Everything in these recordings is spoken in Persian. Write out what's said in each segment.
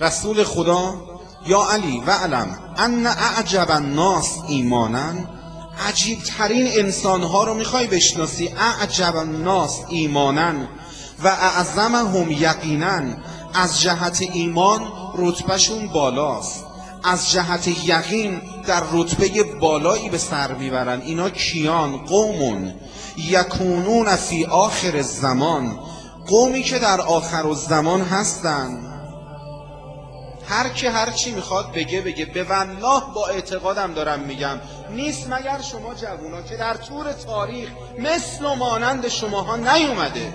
رسول خدا: یا علی و علم ان اعجب الناس ایمانن، عجیبترین انسانها رو میخوای بشناسی، اعجب الناس ایمانن و اعظمهم یقینا، از جهت ایمان رتبهشون بالاست، از جهت یقین در رتبه بالایی به سر میبرن. اینا کیان؟ قومون یکونون فی آخر الزمان، قومی که در آخر الزمان هستن. هر که هر چی میخواد بگه به والله با اعتقادم دارم میگم، نیست مگر شما جوونا که در طول تاریخ مثل و مانند شماها نیومده.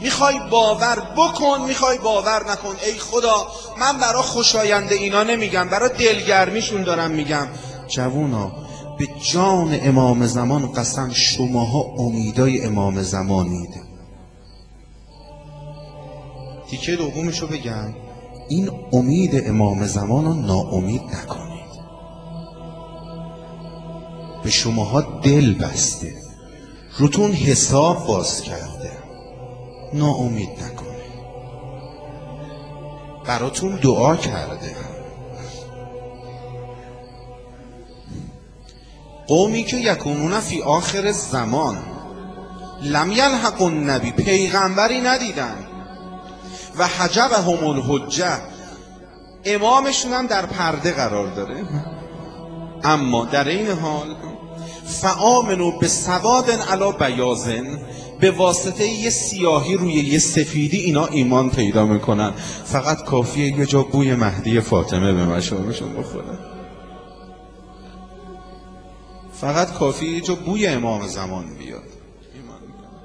میخوای باور بکن، میخوای باور نکن. ای خدا، من برای خوشایند اینا نمیگم، برای دلگرمیشون دارم میگم. جوونا، به جان امام زمان قسم، شماها امیدای امام زمانید. تیکه دومشو بگم، این امید امام زمان رو ناامید نکنید. به شماها دل بسته، روتون حساب باز کرده، ناامید نکنید. براتون دعا کرده. قومی که یکونون فی آخر زمان، لم یلحق النبی، پیغمبری ندیدن، و حجبهم الحجه، امامشون هم در پرده قرار داره، اما در این حال فآمنوا بسواد علی بیاضن، به واسطه یه سیاهی روی یه سفیدی اینا ایمان پیدا میکنن. فقط کافیه یه جا بوی مهدی فاطمه به مشامشون بخوره، فقط کافیه یه جا بوی امام زمان بیاد، ایمان میکنن.